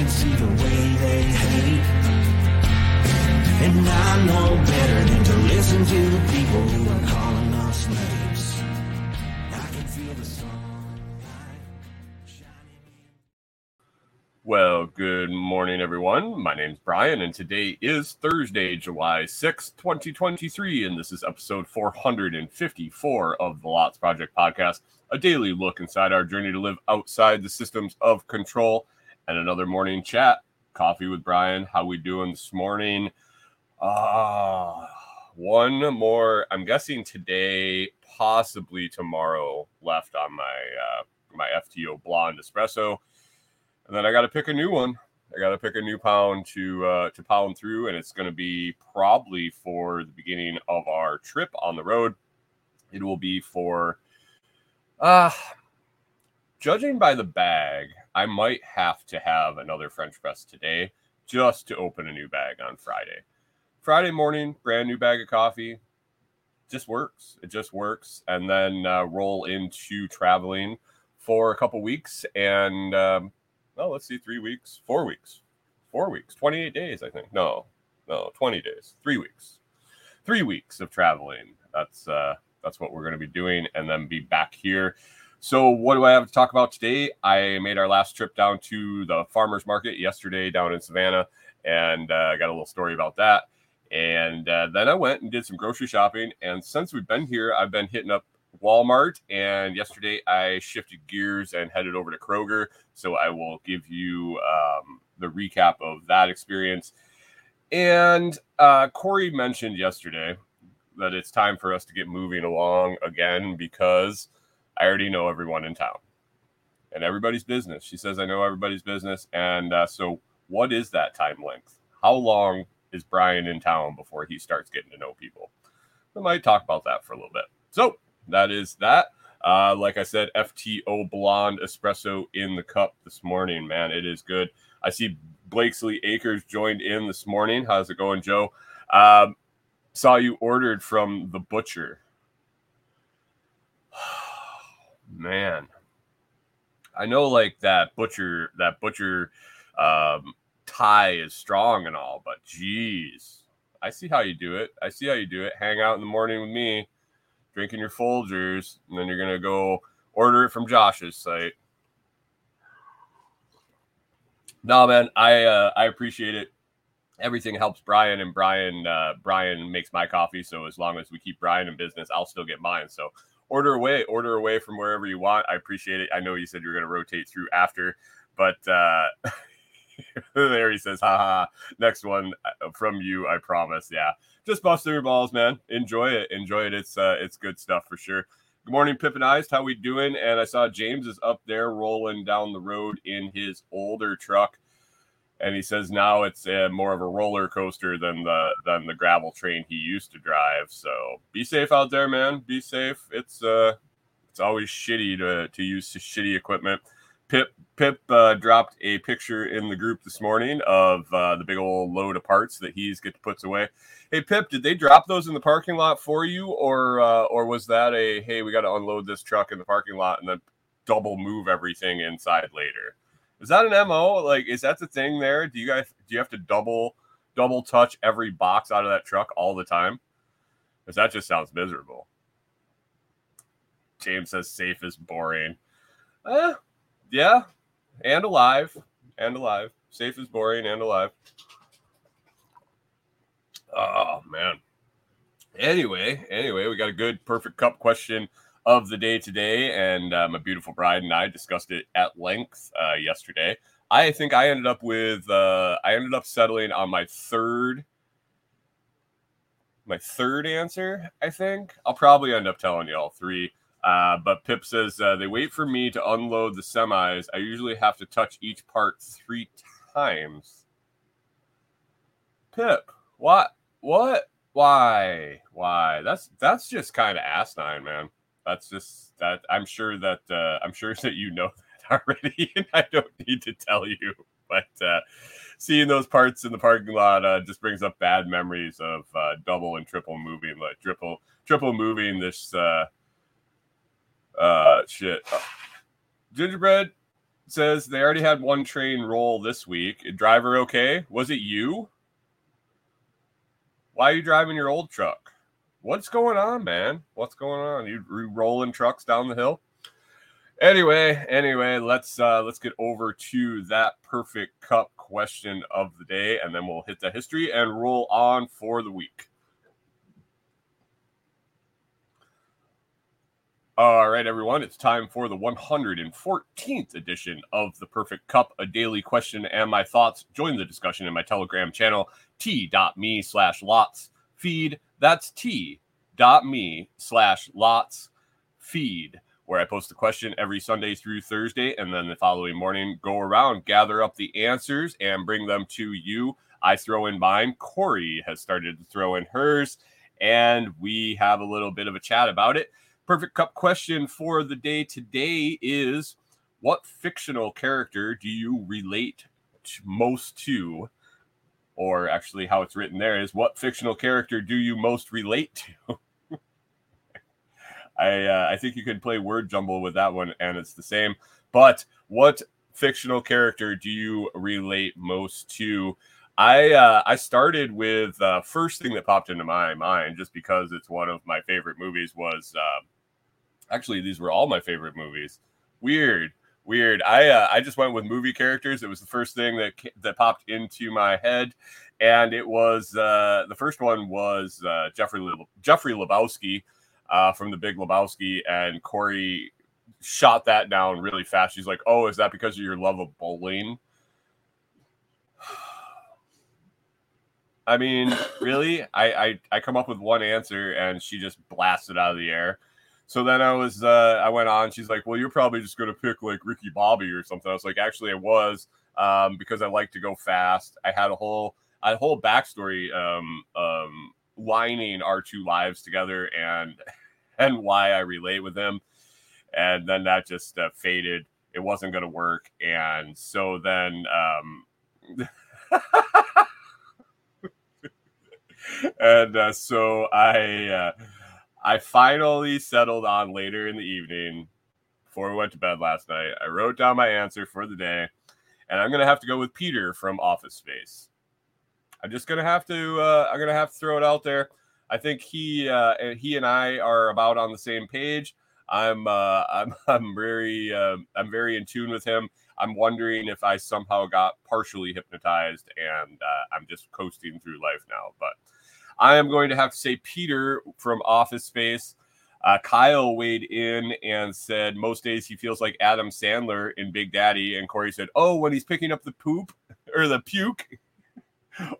can see the way they hate. And I know better than to listen to the people who are calling us slaves. I can feel the sunlight shining in. Well, good morning, everyone. My name's Brian, and today is Thursday, July 6th, 2023, and this is episode 454 of the Lots Project Podcast, a daily look inside our journey to live outside the systems of control, and another morning chat, coffee with Brian. How we doing this morning? One more, I'm guessing today, possibly tomorrow, left on my FTO Blonde Espresso, and then I got to pick a new one. I got to pick a new pound to pound through, and it's going to be probably for the beginning of our trip on the road. It will be for... judging by the bag, I might have to have another French press today just to open a new bag on Friday. Friday morning, brand new bag of coffee. Just works. It just works. And then roll into traveling for a couple weeks and, 28 days, I think. 20 days. 3 weeks. 3 weeks of traveling. That's what we're going to be doing, and then be back here. So what do I have to talk about today? I made our last trip down to the farmer's market yesterday down in Savannah, and I got a little story about that. And then I went and did some grocery shopping. And since we've been here, I've been hitting up Walmart. And yesterday I shifted gears and headed over to Kroger. So I will give you the recap of that experience. And Corey mentioned yesterday that it's time for us to get moving along again, because I already know everyone in town and everybody's business. She says, I know everybody's business. And so what is that time length? How long is Brian in town before he starts getting to know people? We might talk about that for a little bit. So that is that. Like I said, FTO Blonde Espresso in the cup this morning, man. It is good. I see Blakesley Acres joined in this morning. How's it going, Joe? Saw you ordered from the butcher. Man, I know, like, that butcher tie is strong and all, but geez, I see how you do it. Hang out in the morning with me, drinking your Folgers, and then you're going to go order it from Josh's site. No, man, I appreciate it. Everything helps Brian, and Brian makes my coffee. So as long as we keep Brian in business, I'll still get mine. So order away from wherever you want. I appreciate it. I know you said you're going to rotate through after, but there he says, haha, next one from you. I promise. Yeah. Just bust through your balls, man. Enjoy it. It's good stuff for sure. Good morning, Pippinized. How we doing? And I saw James is up there rolling down the road in his older truck. And he says now it's more of a roller coaster than the gravel train he used to drive. So be safe out there, man. Be safe. It's always shitty to use shitty equipment. Pip dropped a picture in the group this morning of the big old load of parts that he's got to put away. Hey, Pip, did they drop those in the parking lot for you, or was that a hey, we got to unload this truck in the parking lot and then double move everything inside later? Is that an MO? Like, is that the thing there? Do you have to double touch every box out of that truck all the time? Because that just sounds miserable. James says safe is boring. Yeah, and alive. Safe is boring and alive. Oh, man. Anyway, we got a good perfect cup question of the day today, and my beautiful bride and I discussed it at length yesterday. I think I ended up with settling on my third answer. I think I'll probably end up telling you all three. But Pip says they wait for me to unload the semis. I usually have to touch each part 3 times. Pip, what? Why? That's just kind of asinine, man. That's just that. I'm sure that you know that already, and I don't need to tell you. But seeing those parts in the parking lot just brings up bad memories of double and triple moving, like triple moving this shit. Gingerbread says they already had one train roll this week. Driver, okay? Was it you? Why are you driving your old truck? What's going on, man? What's going on? You rolling trucks down the hill? Anyway, let's get over to that perfect cup question of the day, and then we'll hit the history and roll on for the week. All right, everyone, it's time for the 114th edition of The Perfect Cup, a daily question and my thoughts. Join the discussion in my Telegram channel, t.me/lotsfeed. That's t.me/lotsfeed, where I post the question every Sunday through Thursday, and then the following morning go around, gather up the answers, and bring them to you. I throw in mine. Corey has started to throw in hers, and we have a little bit of a chat about it. Perfect Cup question for the day today is, what fictional character do you relate most to? Or actually how it's written there is, what fictional character do you most relate to? I think you could play word jumble with that one and it's the same. But what fictional character do you relate most to? I started with the first thing that popped into my mind just because it's one of my favorite movies was... Actually, these were all my favorite movies. Weird. I just went with movie characters. It was the first thing that popped into my head. And it was... the first one was Jeffrey Lebowski from The Big Lebowski. And Corey shot that down really fast. She's like, oh, is that because of your love of bowling? I mean, really? I come up with one answer, and she just blasted out of the air. So then I went on. She's like, well, you're probably just going to pick, like, Ricky Bobby or something. I was like, actually, I was, because I like to go fast. I had a whole backstory lining our two lives together and why I relate with him. And then that just faded. It wasn't going to work. And so then... And so I finally settled on later in the evening before we went to bed last night. I wrote down my answer for the day, and I'm going to have to go with Peter from Office Space. I'm just going to have to throw it out there. I think he and I are about on the same page. I'm very in tune with him. I'm wondering if I somehow got partially hypnotized and I'm just coasting through life now. But I am going to have to say Peter from Office Space. Kyle weighed in and said most days he feels like Adam Sandler in Big Daddy. And Corey said, oh, when he's picking up the poop or the puke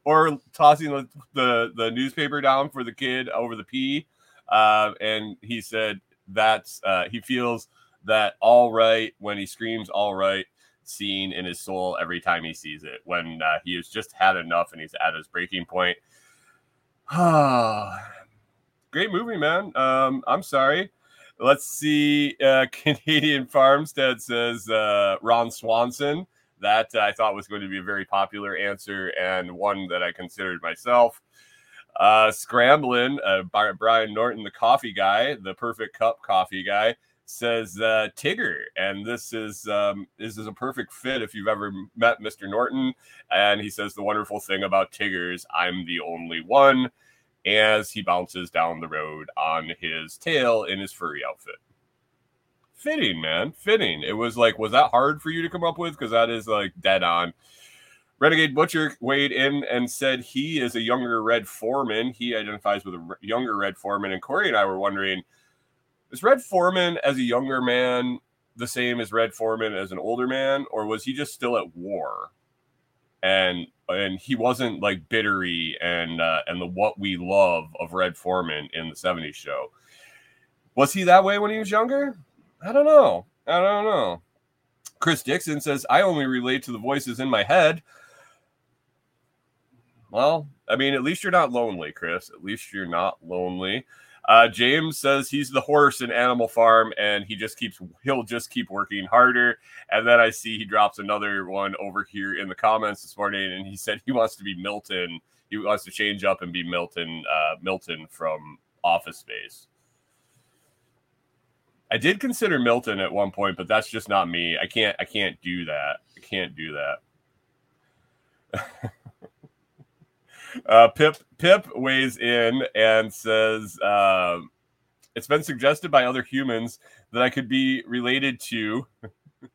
or tossing the newspaper down for the kid over the pee. And he said that's he feels that all right when he screams all right. Seen in his soul every time he sees it when he has just had enough and he's at his breaking point. Great movie, man. I'm sorry. Let's see. Canadian Farmstead says Ron Swanson. That I thought was going to be a very popular answer and one that I considered myself. Scrambling, Brian Norton, the coffee guy, the perfect cup coffee guy, says Tigger, and this is a perfect fit if you've ever met Mr. Norton. And he says the wonderful thing about Tigger is I'm the only one, as he bounces down the road on his tail in his furry outfit. Fitting, man, fitting. It was like, was that hard for you to come up with? Because that is like dead on. Renegade Butcher weighed in and said he is a younger Red Foreman. He identifies with a younger Red Foreman, and Corey and I were wondering, is Red Foreman as a younger man the same as Red Foreman as an older man, or was he just still at war, and he wasn't like bittery and the what we love of Red Foreman in the 70s show? Was he that way when he was younger? I don't know. Chris Dixon says I only relate to the voices in my head. Well, I mean, at least you're not lonely, Chris. At least you're not lonely. James says he's the horse in Animal Farm, and he'll just keep working harder. And then I see he drops another one over here in the comments this morning, and he said he wants to be Milton. He wants to change up and be Milton from Office Space. I did consider Milton at one point, but that's just not me. I can't do that. I can't do that. Pip weighs in and says, it's been suggested by other humans that I could be related to.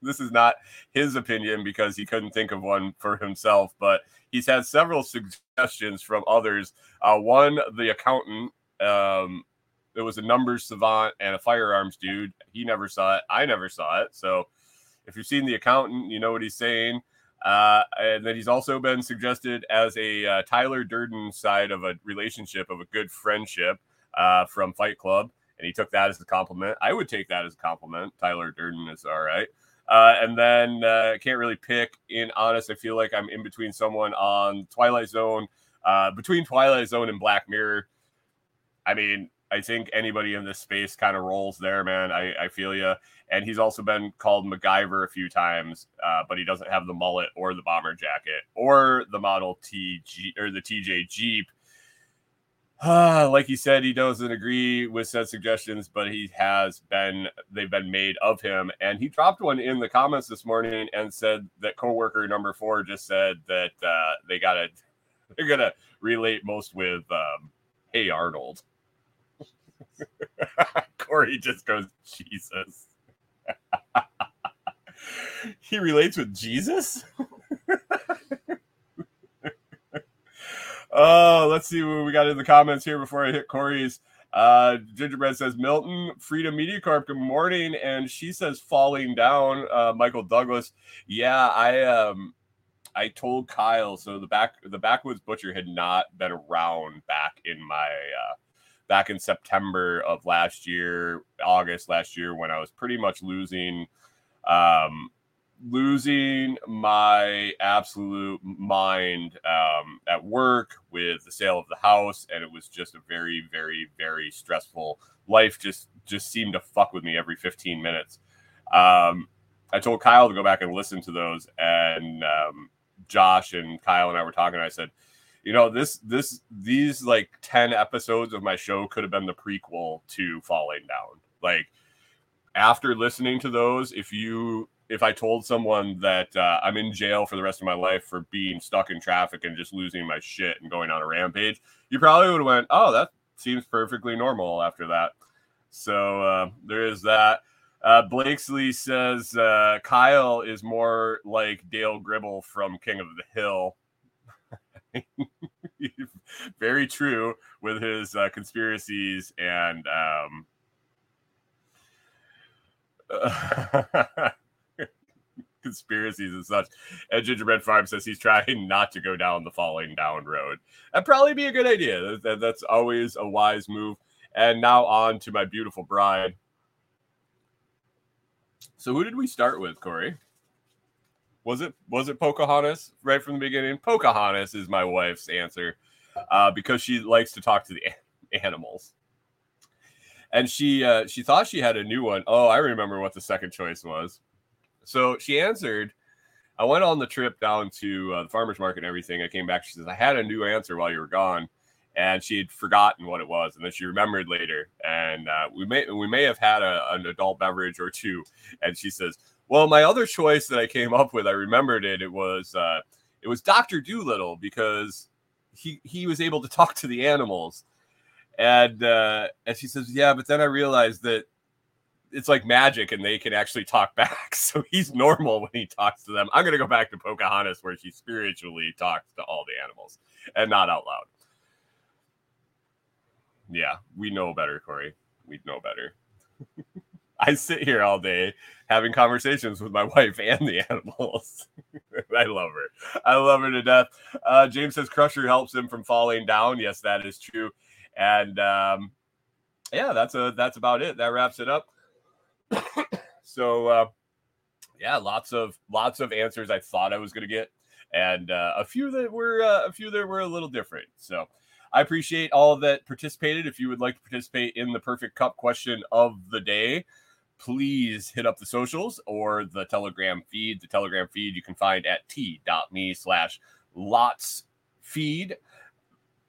This is not his opinion because he couldn't think of one for himself, but he's had several suggestions from others. One, The Accountant, it was a numbers savant and a firearms dude. He never saw it. I never saw it. So if you've seen The Accountant, you know what he's saying. And then he's also been suggested as a Tyler Durden side of a relationship, of a good friendship from Fight Club. And he took that as a compliment. I would take that as a compliment. Tyler Durden is all right. And then I can't really pick. In honest, I feel like I'm in between someone on Twilight Zone, between Twilight Zone and Black Mirror. I mean, I think anybody in this space kind of rolls there, man. I feel you. And he's also been called MacGyver a few times, but he doesn't have the mullet or the bomber jacket or the Model TG or the TJ Jeep. Like he said, he doesn't agree with said suggestions, but they've been made of him. And he dropped one in the comments this morning and said that coworker number 4 just said that they're going to relate most with, Hey Arnold. Corey just goes, Jesus. He relates with Jesus? Oh, let's see what we got in the comments here before I hit Corey's. Gingerbread says, Milton, Freedom Media Corp, good morning. And she says, Falling Down, Michael Douglas. Yeah, I told Kyle, so the Backwoods Butcher had not been around back in September of last year, August last year, when I was pretty much losing my absolute mind at work with the sale of the house. And it was just a very, very, very stressful life. Just seemed to fuck with me every 15 minutes. I told Kyle to go back and listen to those. And Josh and Kyle and I were talking. I said, you know, these like 10 episodes of my show could have been the prequel to Falling Down. Like, after listening to those, if I told someone that I'm in jail for the rest of my life for being stuck in traffic and just losing my shit and going on a rampage, you probably would have went, oh, that seems perfectly normal after that. So there is that. Blakesley says Kyle is more like Dale Gribble from King of the Hill. Very true with his conspiracies and conspiracies and such. And Gingerbread Farm says he's trying not to go down the Falling Down road. That'd probably be a good idea. That's always a wise move. And now on to My Beautiful Bride. So who did we start with, Corey? Was it Pocahontas right from the beginning? Pocahontas is my wife's answer because she likes to talk to the animals. And she thought she had a new one. Oh, I remember what the second choice was. So she answered, I went on the trip down to the farmer's market and everything. I came back. She says, I had a new answer while you were gone. And she had forgotten what it was. And then she remembered later. And we may have had an adult beverage or two. And she says, well, my other choice that I came up with, I remembered it. It was Dr. Doolittle because he was able to talk to the animals, and she says, yeah, but then I realized that it's like magic and they can actually talk back, so he's normal when he talks to them. I'm gonna go back to Pocahontas where she spiritually talks to all the animals and not out loud. Yeah, we know better, Corey. We know better. I sit here all day having conversations with my wife and the animals. I love her. I love her to death. James says Crusher helps him from falling down. Yes, that is true. And yeah, that's about it. That wraps it up. So yeah, lots of answers I thought I was going to get, and a few that were a little different. So I appreciate all that participated. If you would like to participate in the Perfect Cup question of the day, please hit up the socials or the Telegram feed. The Telegram feed you can find at t.me/lotsfeed.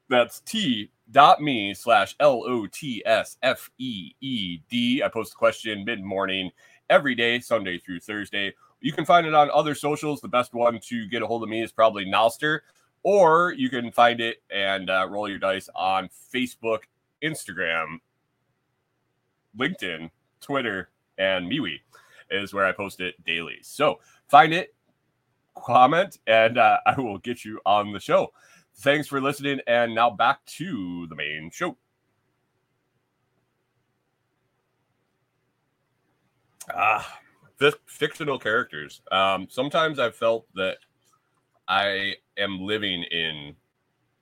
That's t.me/LOTSFEED. I post a question mid-morning every day, Sunday through Thursday. You can find it on other socials. The best one to get a hold of me is probably Nostr, or you can find it and roll your dice on Facebook, Instagram, LinkedIn, Twitter, and MeWe is where I post it daily. So find it, comment, and I will get you on the show. Thanks for listening, and now back to the main show. The fictional characters. Sometimes I've felt that I am living in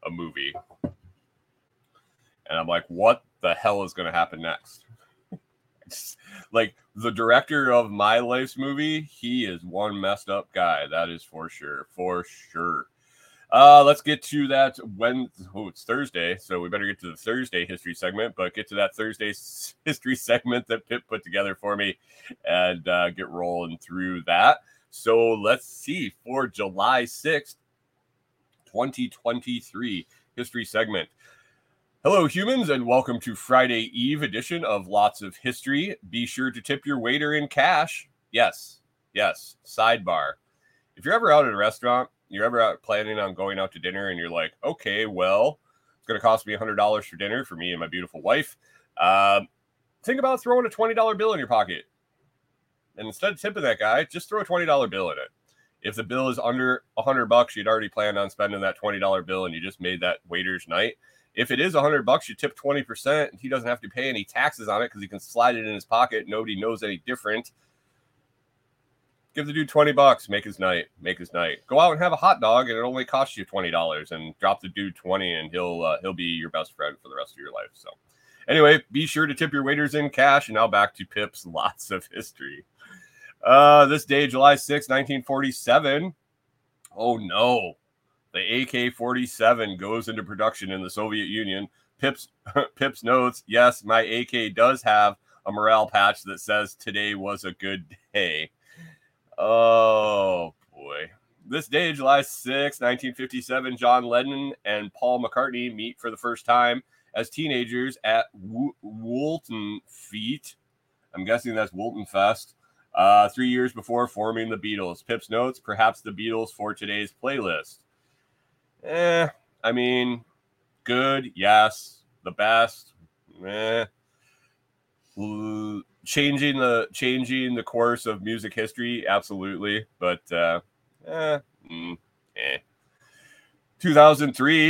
a movie, and I'm like, what the hell is going to happen next? Like, the director of my life's movie, he is one messed up guy. That is for sure, for sure. Let's get to that it's Thursday, so we better get to the Thursday history segment, but get to that Thursday history segment that Pip put together for me and get rolling through that. So let's see, for July 6th, 2023, history segment. Hello, humans, and welcome to Friday Eve edition of Lots of History. Be sure to tip your waiter in cash. Yes, sidebar. If you're ever out at a restaurant, you're ever out planning on going out to dinner and you're like, okay, well, it's going to cost me $100 for dinner for me and my beautiful wife. Think about throwing a $20 bill in your pocket. And instead of tipping that guy, just throw a $20 bill in it. If the bill is under $100, you'd already planned on spending that $20 bill and you just made that waiter's night. If it is $100, you tip 20% and he doesn't have to pay any taxes on it because he can slide it in his pocket. Nobody knows any different. Give the dude $20, make his night. Go out and have a hot dog, and it only costs you $20, and drop the dude $20, and he'll be your best friend for the rest of your life. So, anyway, be sure to tip your waiters in cash. And now back to Pip's Lots of History. This day, July 6, 1947. Oh no, the AK-47 goes into production in the Soviet Union. Pip's notes. Yes, my AK does have a morale patch that says today was a good day. Oh, boy. This day, July 6, 1957, John Lennon and Paul McCartney meet for the first time as teenagers at Woolton Fete. I'm guessing that's Woolton Fest. 3 years before forming the Beatles. Pip's notes, perhaps the Beatles for today's playlist. I mean, good, yes. The best, Changing the course of music history, absolutely. But 2003,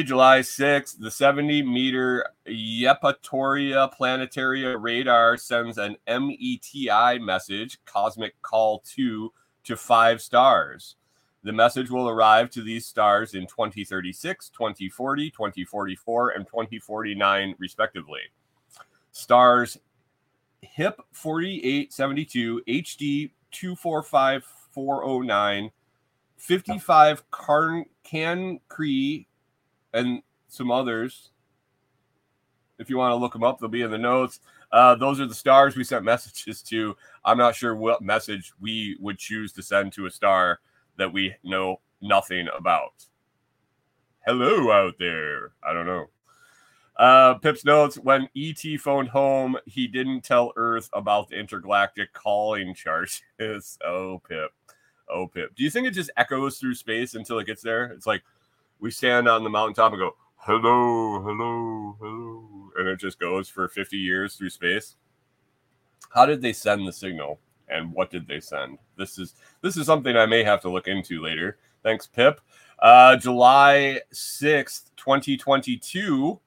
July 6th, the 70-meter Yepatoria Planetaria radar sends an METI message, Cosmic Call 2, to 5 stars. The message will arrive to these stars in 2036, 2040, 2044, and 2049, respectively. Stars HIP 4872, HD 245409, 55 Cancri, and some others. If you want to look them up, they'll be in the notes. Those are the stars we sent messages to. I'm not sure what message we would choose to send to a star that we know nothing about. Hello out there. I don't know. Pip's notes, when E.T. phoned home, he didn't tell Earth about the intergalactic calling charges. Oh, Pip. Do you think it just echoes through space until it gets there? It's like we stand on the mountaintop and go, hello, hello, hello. And it just goes for 50 years through space. How did they send the signal? And what did they send? This is something I may have to look into later. Thanks, Pip. July 6th, 2022.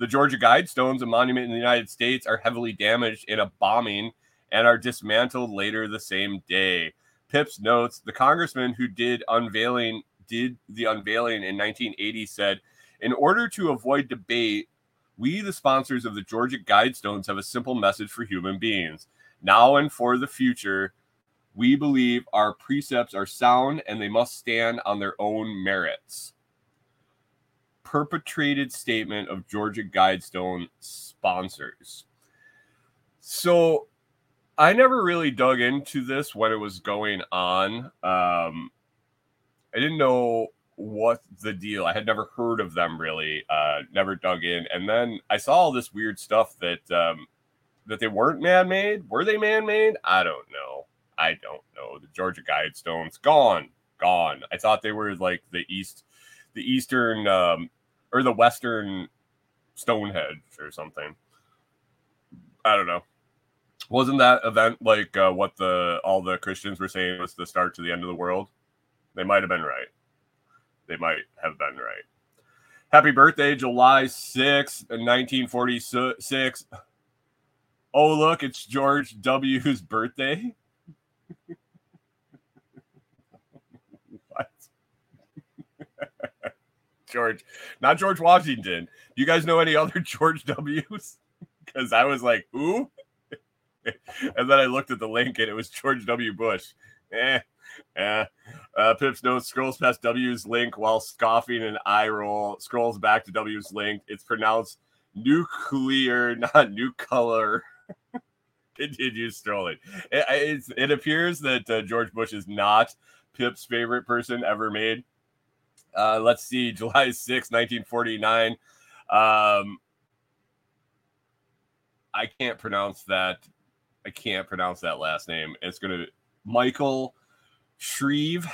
The Georgia Guidestones, a monument in the United States, are heavily damaged in a bombing and are dismantled later the same day. Pip's notes, the congressman who did the unveiling in 1980 said, in order to avoid debate, we, the sponsors of the Georgia Guidestones, have a simple message for human beings. Now and for the future, we believe our precepts are sound and they must stand on their own merits. Perpetrated statement of Georgia Guidestone sponsors. So I never really dug into this when it was going on. I didn't know what the deal. I had never heard of them really, never dug in. And then I saw all this weird stuff that that they weren't man-made. Were they man-made? I don't know. The Georgia Guidestones, gone. I thought they were like the eastern or the western Stonehenge or something. I don't know. Wasn't that event like what all the Christians were saying was the start to the end of the world? They might have been right. Happy birthday, July 6th, 1946. Oh, look, it's George W.'s birthday. What? George, not George Washington. Do you guys know any other George W's? Because I was like, ooh. And then I looked at the link, and it was George W. Bush. Pip's note scrolls past W's link while scoffing an eye roll. Scrolls back to W's link. It's pronounced nuclear, not new color. Continue strolling. It appears that George Bush is not Pip's favorite person ever made. Let's see, July 6, 1949. I can't pronounce that. I can't pronounce that last name. It's gonna Michael Shreve.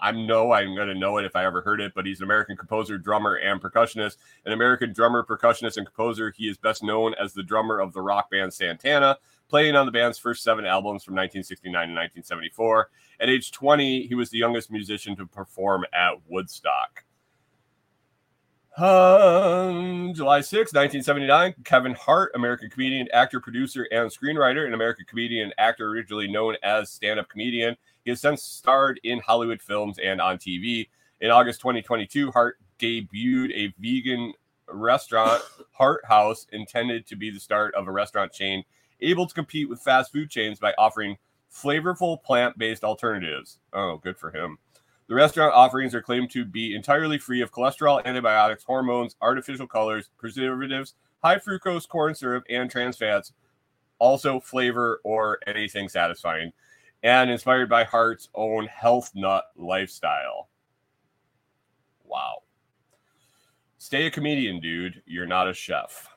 I'm going to know it if I ever heard it, but he's an American composer, drummer, and percussionist. An American drummer, percussionist, and composer, he is best known as the drummer of the rock band Santana, playing on the band's first 7 albums from 1969 to 1974. At age 20, he was the youngest musician to perform at Woodstock. July 6, 1979, Kevin Hart, American comedian, actor, producer, and screenwriter, an American comedian and actor originally known as stand-up comedian. He has since starred in Hollywood films and on TV. In August 2022, Hart debuted a vegan restaurant, Hart House, intended to be the start of a restaurant chain able to compete with fast food chains by offering flavorful plant-based alternatives. Oh, good for him. The restaurant offerings are claimed to be entirely free of cholesterol, antibiotics, hormones, artificial colors, preservatives, high fructose corn syrup, and trans fats, also flavor or anything satisfying, and inspired by Hart's own health nut lifestyle. Wow. Stay a comedian, dude. You're not a chef.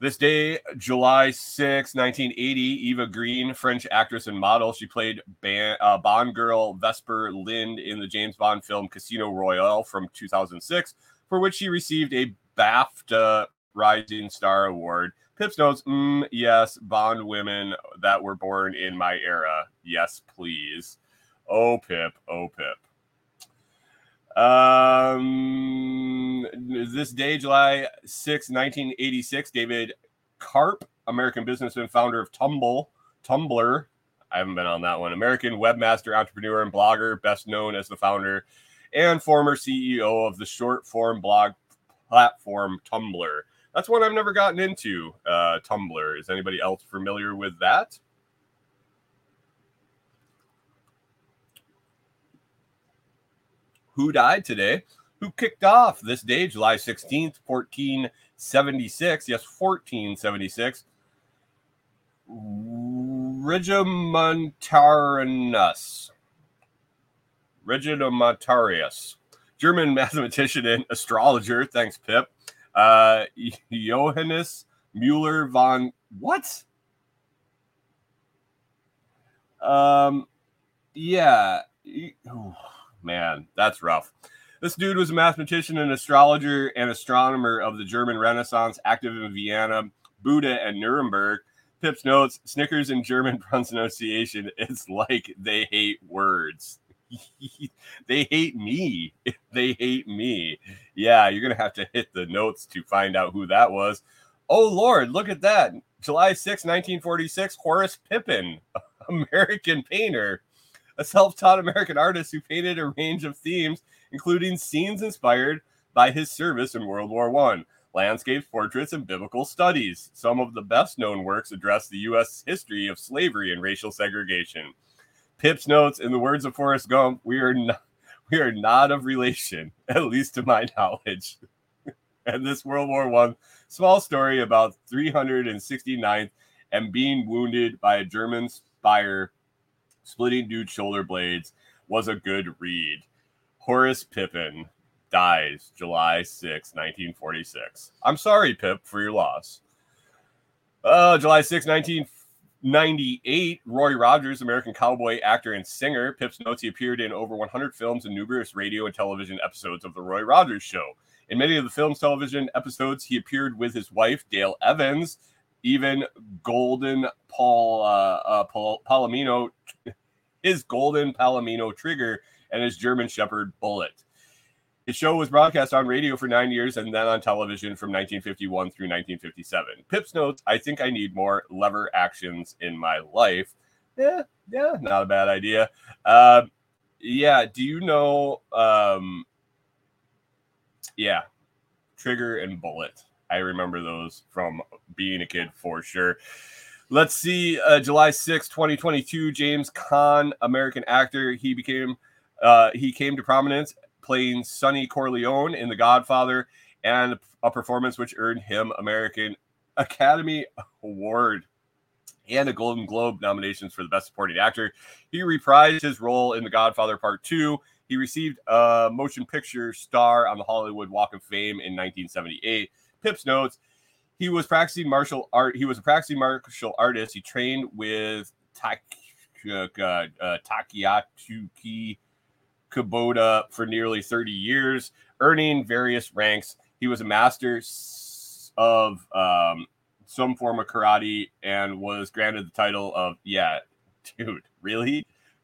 This day, July 6, 1980, Eva Green, French actress and model. She played Bond girl Vesper Lind in the James Bond film Casino Royale from 2006, for which she received a BAFTA Rising Star Award. Pips notes, yes, Bond women that were born in my era. Yes, please. Oh, Pip. This day, July 6, 1986, David Karp, American businessman, founder of Tumblr. I haven't been on that one. American webmaster, entrepreneur, and blogger, best known as the founder and former CEO of the short-form blog platform Tumblr. That's one I've never gotten into, Tumblr. Is anybody else familiar with that? Who died today? Who kicked off this day, July 16th, 1476? Yes, 1476. Regimentarius. German mathematician and astrologer. Thanks, Pip. Johannes Müller von what? Yeah. Oh, man, that's rough. This dude was a mathematician and astrologer and astronomer of the German Renaissance, active in Vienna, Buda, and Nuremberg. Pip's notes, Snickers in German pronunciation. It's like they hate words. They hate me. Yeah, you're going to have to hit the notes to find out who that was. Oh, Lord, look at that. July 6, 1946, Horace Pippin, American painter, a self-taught American artist who painted a range of themes, including scenes inspired by his service in World War I, landscapes, portraits, and biblical studies. Some of the best-known works address the U.S. history of slavery and racial segregation. Pip's notes, in the words of Forrest Gump, we are not of relation, at least to my knowledge. And this World War I small story about 369th and being wounded by a German spire, splitting dude's shoulder blades, was a good read. Horace Pippin dies July 6, 1946. I'm sorry, Pip, for your loss. July 6, 1998, Roy Rogers, American cowboy, actor, and singer. Pip's notes, he appeared in over 100 films and numerous radio and television episodes of The Roy Rogers Show. In many of the film's television episodes, he appeared with his wife, Dale Evans, even his golden Palomino Trigger, and his German Shepherd, Bullet. His show was broadcast on radio for 9 years and then on television from 1951 through 1957. Pip's notes, I think I need more lever actions in my life. Yeah, not a bad idea. Do you know... Trigger and Bullet. I remember those from being a kid for sure. Let's see. July 6, 2022, James Caan, American actor. He came to prominence playing Sonny Corleone in The Godfather, and a performance which earned him American Academy Award and a Golden Globe nominations for the Best Supporting Actor. He reprised his role in The Godfather Part 2. He received a Motion Picture Star on the Hollywood Walk of Fame in 1978. Pip's notes, he was practicing martial art. He was a practicing martial artist. He trained with Takeaki Kubota for nearly 30 years, earning various ranks. He was a master of some form of karate and was granted the title of,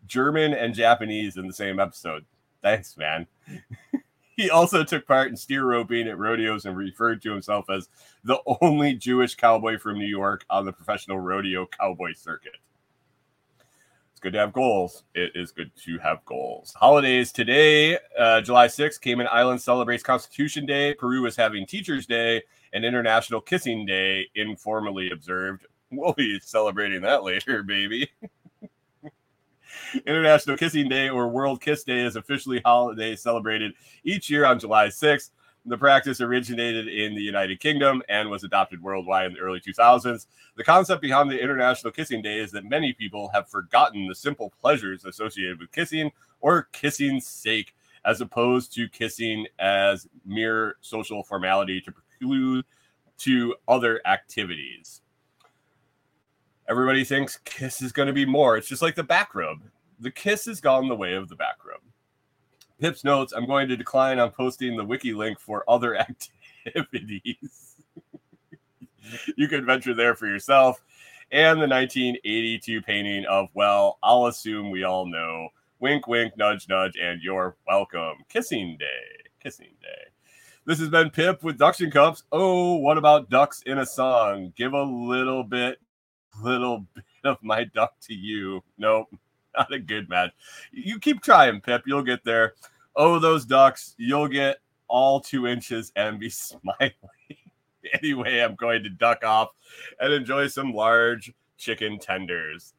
German and Japanese in the same episode. Thanks, man. He also took part in steer roping at rodeos and referred to himself as the only Jewish cowboy from New York on the professional rodeo cowboy circuit. It's good to have goals. It is good to have goals. Holidays today, July 6th, Cayman Islands celebrates Constitution Day. Peru is having Teachers Day and International Kissing Day informally observed. We'll be celebrating that later, baby. International Kissing Day, or World Kiss Day, is officially a holiday celebrated each year on July 6th. The practice originated in the United Kingdom and was adopted worldwide in the early 2000s. The concept behind the International Kissing Day is that many people have forgotten the simple pleasures associated with kissing or kissing's sake, as opposed to kissing as mere social formality to preclude to other activities. Everybody thinks kiss is going to be more. It's just like the back rub. The kiss has gone the way of the back rub. Pip's notes, I'm going to decline on posting the wiki link for other activities. You can venture there for yourself. And the 1982 painting of, well, I'll assume we all know. Wink, wink, nudge, nudge, and you're welcome. Kissing day. Kissing day. This has been Pip with Ducks and Cups. Oh, what about ducks in a song? Give a little bit of my duck to you. Nope, not a good match. You keep trying, Pip. You'll get there. Oh, those ducks. You'll get all 2 inches and be smiling. Anyway, I'm going to duck off and enjoy some large chicken tenders.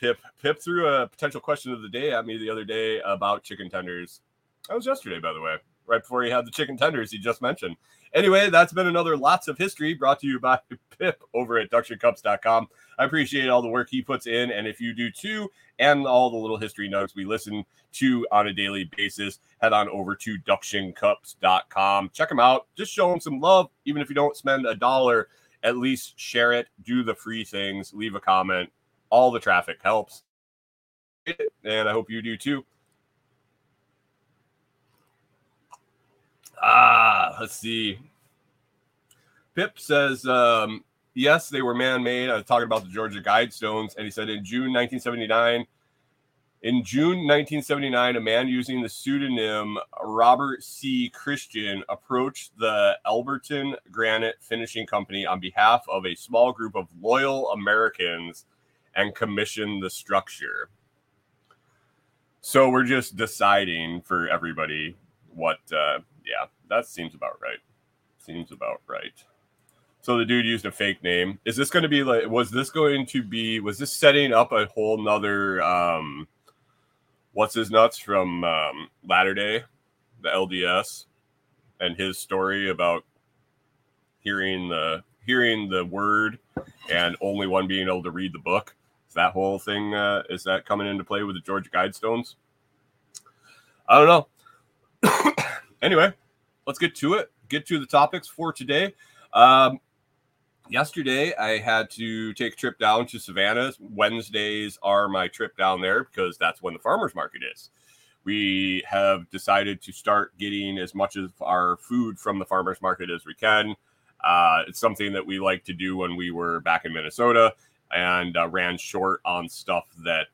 Pip threw a potential question of the day at me the other day about chicken tenders. That was yesterday, by the way, right before he had the chicken tenders he just mentioned. Anyway, that's been another Lots of History brought to you by Pip over at DucksAndCups.com. I appreciate all the work he puts in, and if you do too, and all the little history nuggets we listen to on a daily basis, head on over to DucksAndCups.com. Check him out. Just show him some love. Even if you don't spend $1, at least share it. Do the free things. Leave a comment. All the traffic helps. And I hope you do too. Let's see. Pip says, yes, they were man-made. I was talking about the Georgia Guidestones, and he said in June 1979, a man using the pseudonym Robert C. Christian approached the Elberton Granite Finishing Company on behalf of a small group of loyal Americans and commissioned the structure. So we're just deciding for everybody what... that seems about right. So the dude used a fake name. Was this setting up a whole nother, what's his nuts from Latter Day, the LDS, and his story about hearing the word and only one being able to read the book? Is that whole thing, is that coming into play with the Georgia Guidestones? I don't know. Anyway, let's get to it. Get to the topics for today. Yesterday, I had to take a trip down to Savannah. Wednesdays are my trip down there because that's when the farmer's market is. We have decided to start getting as much of our food from the farmer's market as we can. It's something that we like to do when we were back in Minnesota and ran short on stuff that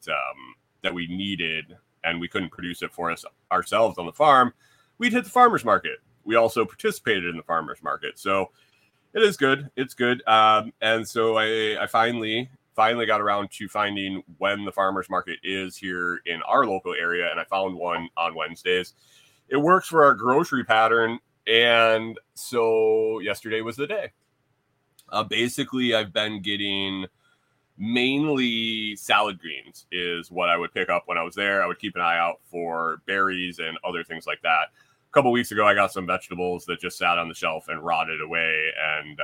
that we needed, and we couldn't produce it for us ourselves on the farm. We'd hit the farmer's market. We also participated in the farmer's market. So it is good. It's good. And so I finally got around to finding when the farmer's market is here in our local area. And I found one on Wednesdays. It works for our grocery pattern. And so yesterday was the day. Basically, I've been getting mainly salad greens is what I would pick up when I was there. I would keep an eye out for berries and other things like that. A couple weeks ago, I got some vegetables that just sat on the shelf and rotted away, and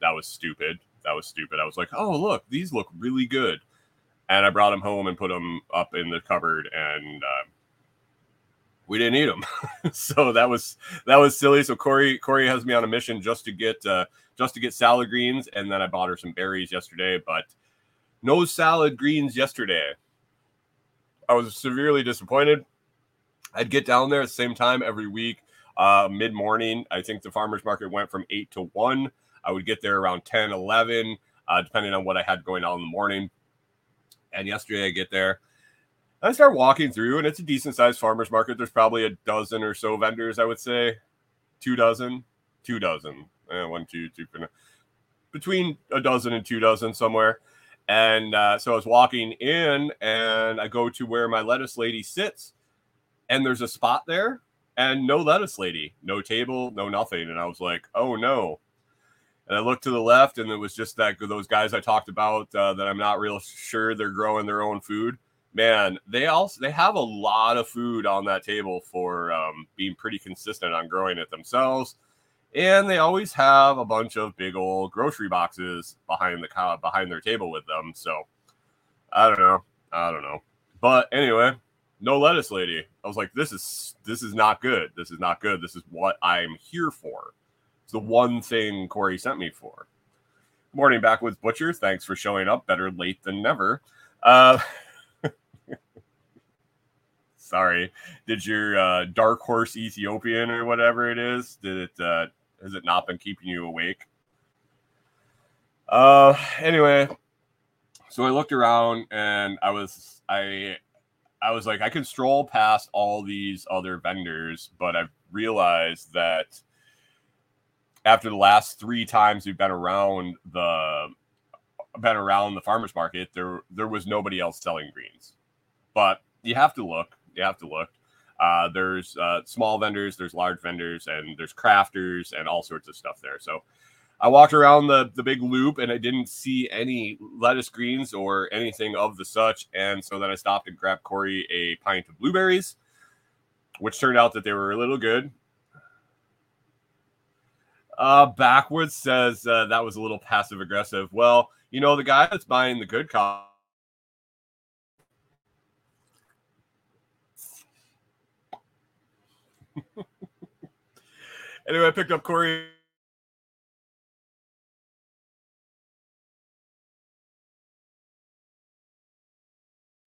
that was stupid. I was like, oh, look, these look really good. And I brought them home and put them up in the cupboard, and we didn't eat them. So that was silly. So Corey has me on a mission just to get salad greens, and then I bought her some berries yesterday, but no salad greens yesterday. I was severely disappointed. I'd get down there at the same time every week, mid-morning. I think the farmer's market went from 8 to 1. I would get there around 10, 11, depending on what I had going on in the morning. And yesterday I get there. I start walking through, and it's a decent-sized farmer's market. There's probably a dozen or so vendors, I would say. Two dozen. Between a dozen and two dozen somewhere. And so I was walking in, and I go to where my lettuce lady sits. And there's a spot there and no lettuce lady, no table, no nothing. And I was like, oh, no. And I looked to the left, and it was just that those guys I talked about that I'm not real sure they're growing their own food. Man, they have a lot of food on that table for being pretty consistent on growing it themselves. And they always have a bunch of big old grocery boxes behind their table with them. So I don't know. But anyway. No lettuce lady. I was like, this is not good. This is what I'm here for. It's the one thing Corey sent me for. Good morning, Backwoods Butcher. Thanks for showing up. Better late than never. Sorry. Did your dark horse Ethiopian or whatever it is, has it not been keeping you awake? Anyway, so I looked around, and I was like, I can stroll past all these other vendors, but I've realized that after the last three times we've been around the farmer's market, there was nobody else selling greens. But you have to look. There's small vendors, there's large vendors, and there's crafters and all sorts of stuff there. So I walked around the big loop, and I didn't see any lettuce greens or anything of the such. And so then I stopped and grabbed Corey a pint of blueberries, which turned out that they were a little good. Backwards says that was a little passive aggressive. Well, you know, the guy that's buying the good coffee. Anyway, I picked up Corey.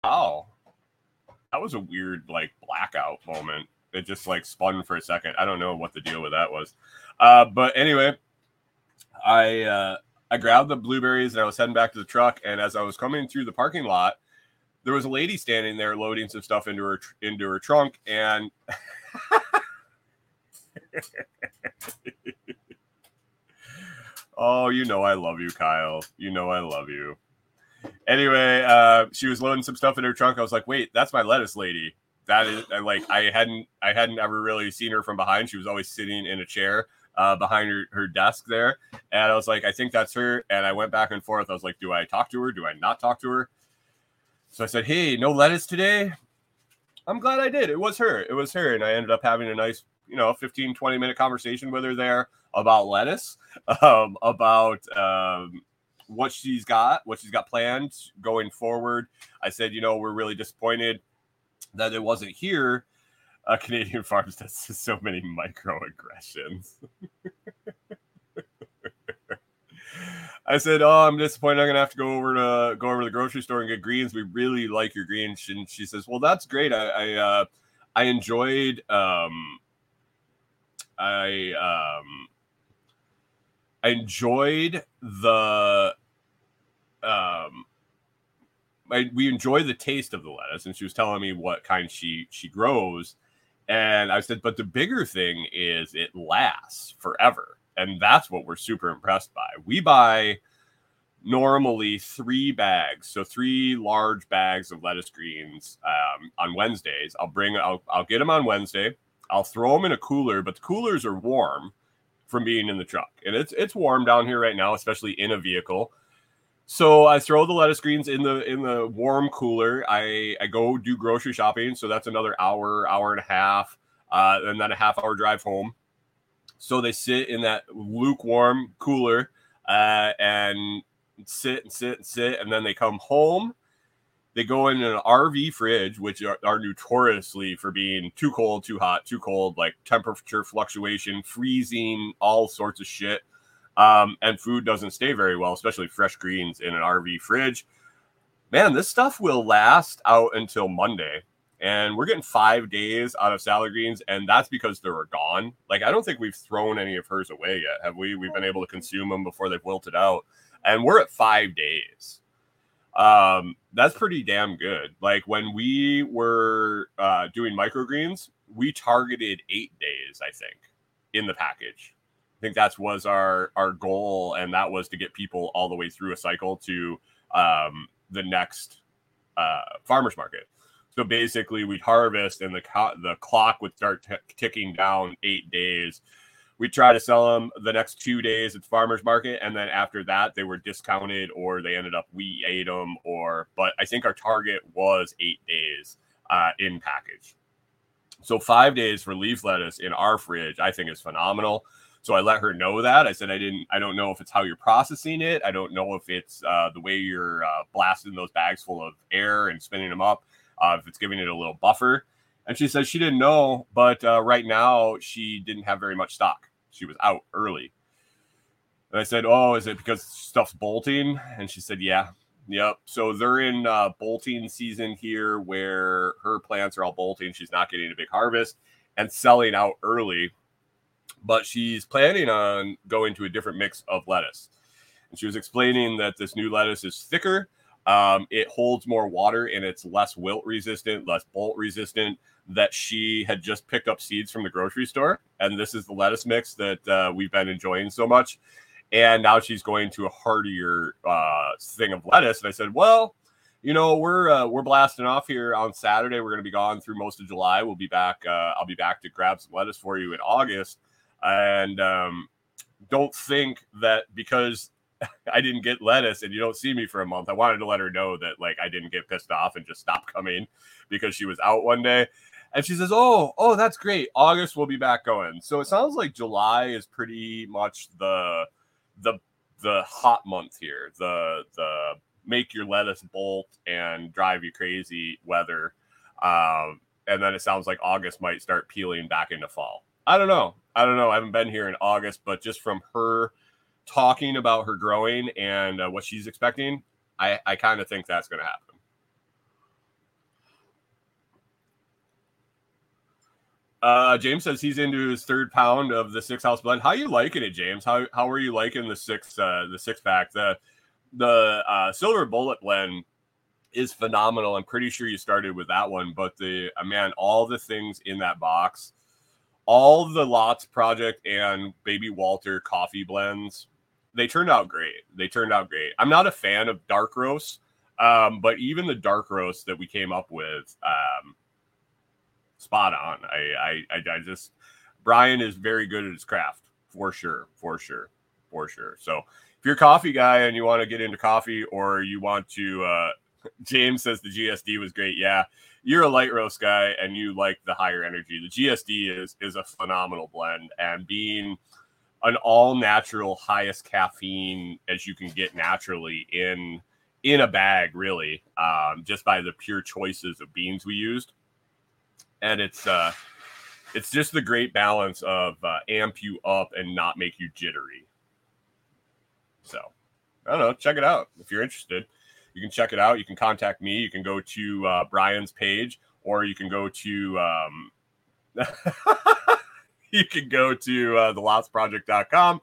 Wow, that was a weird blackout moment. It just spun for a second. I don't know what the deal with that was, but anyway, I grabbed the blueberries, and I was heading back to the truck. And as I was coming through the parking lot, there was a lady standing there loading some stuff into her trunk, and oh, you know I love you, Kyle. You know I love you. Anyway, she was loading some stuff in her trunk. I was like, wait, that's my lettuce lady. That is, I hadn't ever really seen her from behind. She was always sitting in a chair behind her desk there. And I was like, I think that's her. And I went back and forth. I was like, do I talk to her? Do I not talk to her? So I said, hey, no lettuce today? I'm glad I did. It was her. And I ended up having a nice, 15, 20-minute conversation with her there about lettuce, about what she's got planned going forward. I said, we're really disappointed that it wasn't here. Canadian Farms does so many microaggressions. I said, "Oh, I'm disappointed. I'm gonna have to go over to the grocery store and get greens. We really like your greens." And she says, "Well, that's great. I enjoyed. I enjoyed the. We enjoy the taste of the lettuce." And she was telling me what kind she grows, and I said, "But the bigger thing is it lasts forever." And that's what we're super impressed by. We buy normally 3 bags, so 3 large bags of lettuce greens on Wednesdays. I'll get them on Wednesday. I'll throw them in a cooler, but the coolers are warm from being in the truck, and it's warm down here right now, especially in a vehicle. So I throw the lettuce greens in the warm cooler. I go do grocery shopping, so that's another hour and a half, and then a half hour drive home. So they sit in that lukewarm cooler and sit. And then they come home. They go in an RV fridge, which are notoriously for being too cold, too hot, too cold, like temperature fluctuation, freezing, all sorts of shit. And food doesn't stay very well, especially fresh greens in an RV fridge. Man, this stuff will last out until Monday. And we're getting 5 days out of salad greens, and that's because they were gone. Like, I don't think we've thrown any of hers away yet, have we? We've been able to consume them before they've wilted out. And we're at 5 days. That's pretty damn good. Like, when we were doing microgreens, we targeted 8 days, I think, in the package. I think that was our goal, and that was to get people all the way through a cycle to the next farmer's market. So basically, we'd harvest, and the clock would start ticking down 8 days. We'd try to sell them the next 2 days at the farmer's market, and then after that, they were discounted, or they ended up we ate them. But I think our target was 8 days in package. So 5 days for leaf lettuce in our fridge, I think, is phenomenal. So I let her know that. I said, I don't know if it's how you're processing it. I don't know if it's the way you're blasting those bags full of air and spinning them up. If it's giving it a little buffer. And she says she didn't know, but right now she didn't have very much stock. She was out early. And I said, "Oh, is it because stuff's bolting?" And she said, "Yeah, yep." So they're in bolting season here where her plants are all bolting. She's not getting a big harvest and selling out early, but she's planning on going to a different mix of lettuce. And she was explaining that this new lettuce is thicker. It holds more water, and it's less wilt resistant, less bolt resistant, that she had just picked up seeds from the grocery store. And this is the lettuce mix that we've been enjoying so much. And now she's going to a heartier thing of lettuce. And I said, "Well, you know, we're blasting off here on Saturday. We're going to be gone through most of July. We'll be back. I'll be back to grab some lettuce for you in August. And don't think that because I didn't get lettuce and you don't see me for a month." I wanted to let her know that, like, I didn't get pissed off and just stop coming because she was out one day. And she says, oh, that's great. August we'll be back going. So it sounds like July is pretty much the hot month here. The make your lettuce bolt and drive you crazy weather. And then it sounds like August might start peeling back into fall. I don't know. I haven't been here in August, but just from her talking about her growing and what she's expecting, I kind of think that's going to happen. James says he's into his 3rd pound of the 6 House blend. How you liking it, James? How are you liking the 6-pack? The Silver Bullet blend is phenomenal. I'm pretty sure you started with that one, but man, all the things in that box, all the Lots Project and Baby Walter coffee blends, they turned out great. I'm not a fan of dark roast, but even the dark roast that we came up with, spot on. I just, Brian is very good at his craft, for sure. So if you're a coffee guy and you want to get into coffee, or you want to, James says the GSD was great. Yeah, you're a light roast guy and you like the higher energy. The GSD is a phenomenal blend, and being an all natural, highest caffeine as you can get naturally in a bag, really, just by the pure choices of beans we used. And It's just the great balance of amp you up and not make you jittery. So, I don't know. Check it out. If you're interested, you can check it out. You can contact me. You can go to Brian's page, or you can go to you can go to thelotsproject.com.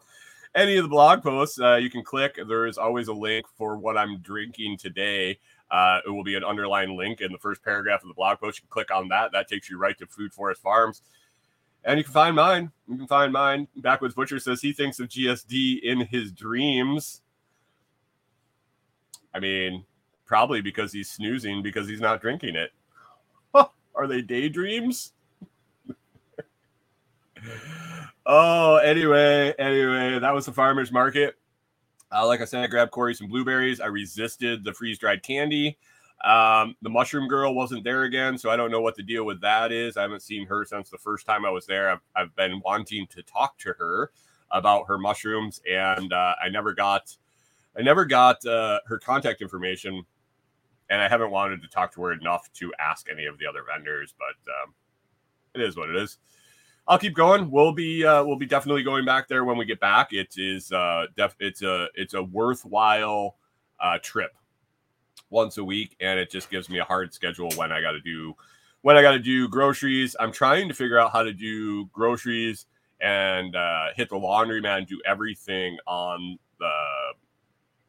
Any of the blog posts, you can click. There is always a link for what I'm drinking today. It will be an underlying link in the first paragraph of the blog post. You can click on that. That takes you right to Food Forest Farms. And you can find mine. You can find mine. Backwoods Butcher says he thinks of GSD in his dreams. I mean, probably because he's snoozing because he's not drinking it. Huh, are they daydreams? Oh, anyway, that was the farmer's market. Like I said, I grabbed Corey some blueberries. I resisted the freeze-dried candy. The mushroom girl wasn't there again, so I don't know what the deal with that is. I haven't seen her since the first time I was there. I've been wanting to talk to her about her mushrooms, and I never got her contact information, and I haven't wanted to talk to her enough to ask any of the other vendors, but it is what it is. I'll keep going. We'll be definitely going back there when we get back. It is it's a worthwhile trip once a week, and it just gives me a hard schedule when I got to do groceries. I'm trying to figure out how to do groceries and hit the laundromat and do everything on the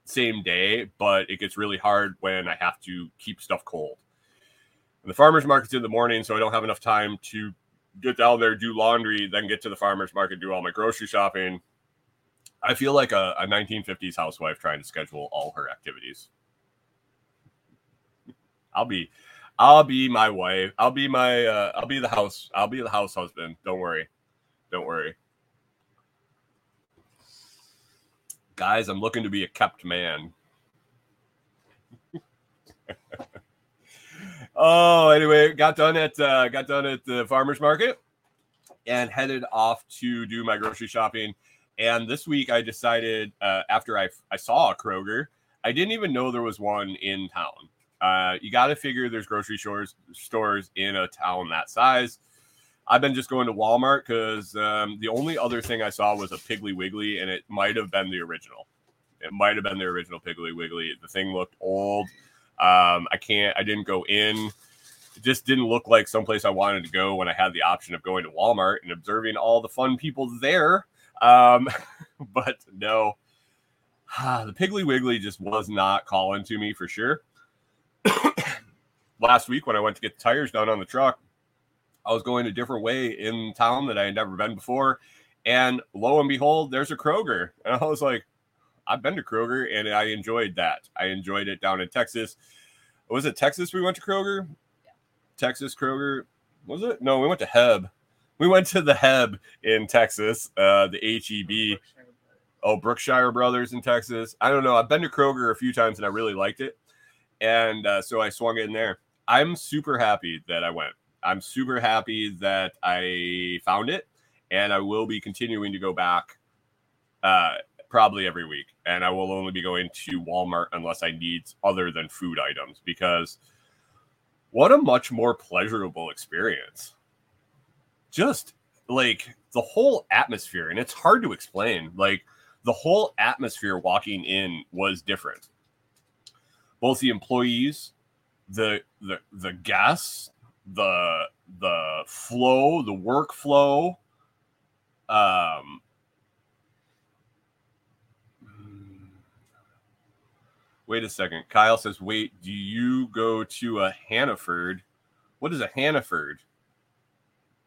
same day, but it gets really hard when I have to keep stuff cold. And the farmer's market's in the morning, so I don't have enough time to get down there, do laundry, then get to the farmer's market, do all my grocery shopping. I feel like a 1950s housewife trying to schedule all her activities. I'll be my wife. I'll be the house husband. Don't worry. Guys, I'm looking to be a kept man. Oh, anyway, got done at the farmer's market and headed off to do my grocery shopping. And this week I decided after I saw a Kroger, I didn't even know there was one in town. You got to figure there's grocery stores in a town that size. I've been just going to Walmart because the only other thing I saw was a Piggly Wiggly, and it might have been the original. It might have been the original Piggly Wiggly. The thing looked old. I didn't go in. It just didn't look like someplace I wanted to go when I had the option of going to Walmart and observing all the fun people there. But no, the Piggly Wiggly just was not calling to me for sure. Last week when I went to get the tires done on the truck, I was going a different way in town that I had never been before. And lo and behold, there's a Kroger. And I was like, I've been to Kroger, and I enjoyed that. I enjoyed it down in Texas. Was it Texas we went to Kroger? Yeah. Texas Kroger. Was it? No, we went to Heb. We went to the Heb in Texas, the H-E-B. Brookshire Brothers in Texas. I don't know. I've been to Kroger a few times, and I really liked it. And so I swung in there. I'm super happy that I went. I'm super happy that I found it, and I will be continuing to go back probably every week, and I will only be going to Walmart unless I need other than food items, because what a much more pleasurable experience. Just like the whole atmosphere, and it's hard to explain, like the whole atmosphere walking in was different. Both the employees, the guests, the flow, the workflow, Wait a second. Kyle says, wait, do you go to a Hannaford? What is a Hannaford?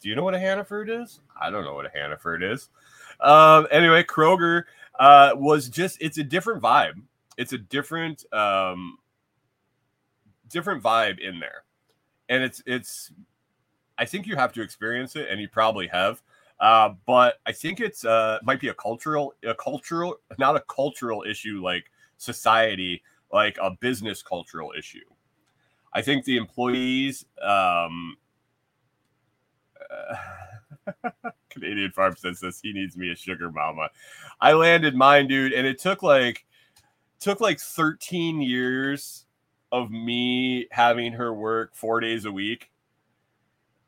Do you know what a Hannaford is? I don't know what a Hannaford is. Anyway, Kroger was just, it's a different vibe. It's a different vibe in there. And it's, I think you have to experience it, and you probably have. But I think it's might be a cultural, not a cultural issue like society, like a business cultural issue. I think the employees, Canadian Farm says this, he needs me a sugar mama. I landed mine, dude, and it took like 13 years of me having her work 4 days a week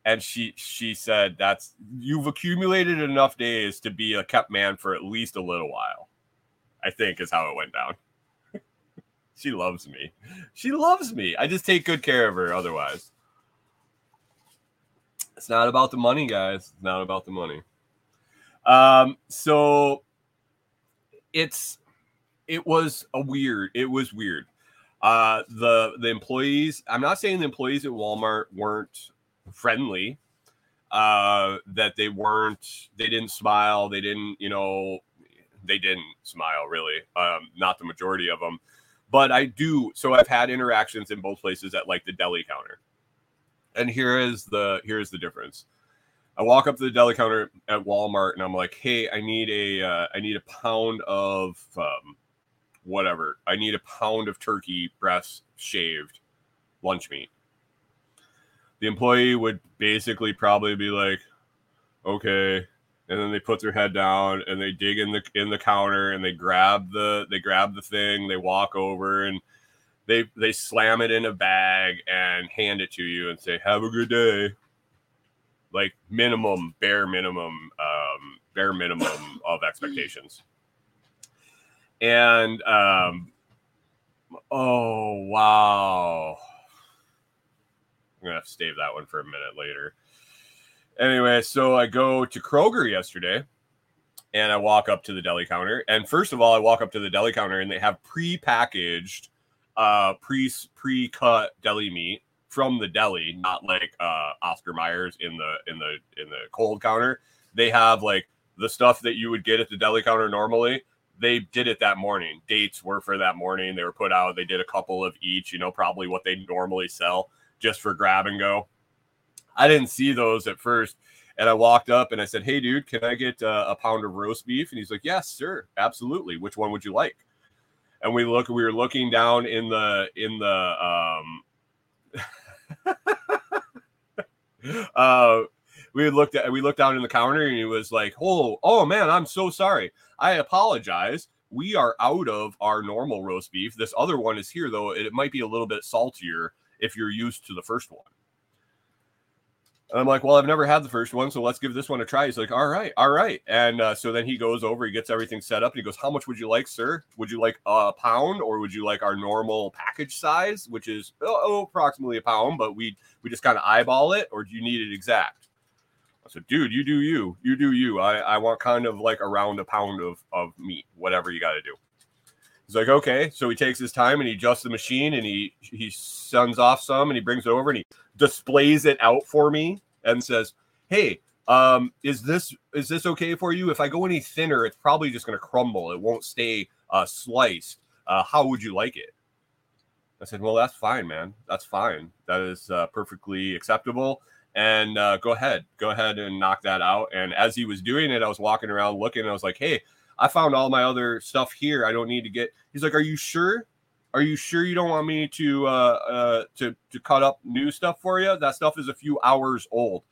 And she said, "That's, you've accumulated enough days to be a kept man for at least a little while," I think is how it went down. She loves me. She loves me. I just take good care of her otherwise. It's not about the money, guys. It's not about the money. So it was weird. The employees, I'm not saying the employees at Walmart weren't friendly, that they weren't, they didn't smile. They didn't, you know, they didn't smile really. Not the majority of them, but I do. So I've had interactions in both places at like the deli counter. And here's the difference. I walk up to the deli counter at Walmart and I'm like, "Hey, I need a pound of, whatever. I need a pound of turkey breast shaved lunch meat." The employee would basically probably be like, "Okay," and then they put their head down and they dig in the counter and they grab the thing, they walk over and they slam it in a bag and hand it to you and say, "Have a good day." Like bare minimum of expectations. And oh wow. I'm going to have to save that one for a minute later. Anyway, so I go to Kroger yesterday and I walk up to the deli counter. And first of all, I walk up to the deli counter and they have pre-packaged, pre-cut deli meat from the deli, not like Oscar Mayer's in the cold counter. They have like the stuff that you would get at the deli counter normally. They did it that morning. Dates were for that morning. They were put out. They did a couple of each, you know, probably what they normally sell, just for grab and go. I didn't see those at first. And I walked up and I said, "Hey dude, can I get a pound of roast beef?" And he's like, "Yes, sir, absolutely. Which one would you like?" And we were looking down we looked down in the counter and he was like, Oh man, I'm so sorry. I apologize. We are out of our normal roast beef. This other one is here though. It might be a little bit saltier if you're used to the first one." And I'm like, "Well, I've never had the first one, so let's give this one a try." He's like, all right. And so then he goes over, he gets everything set up, and he goes, "How much would you like, sir? Would you like a pound, or would you like our normal package size, which is approximately a pound, but we just kind of eyeball it, or do you need it exact?" I said, "Dude, you do you. I want kind of like around a pound of meat, whatever you got to do." He's like, "Okay." So he takes his time and he adjusts the machine and he sends off some and he brings it over and he displays it out for me and says, "Hey, is this okay for you? If I go any thinner, it's probably just going to crumble. It won't stay sliced. How would you like it?" I said, "Well, that's fine, man. That's fine. That is perfectly acceptable. And go ahead and knock that out." And as he was doing it, I was walking around looking and I was like, "Hey, I found all my other stuff here. I don't need to get." He's like, "Are you sure? Are you sure you don't want me to cut up new stuff for you? That stuff is a few hours old."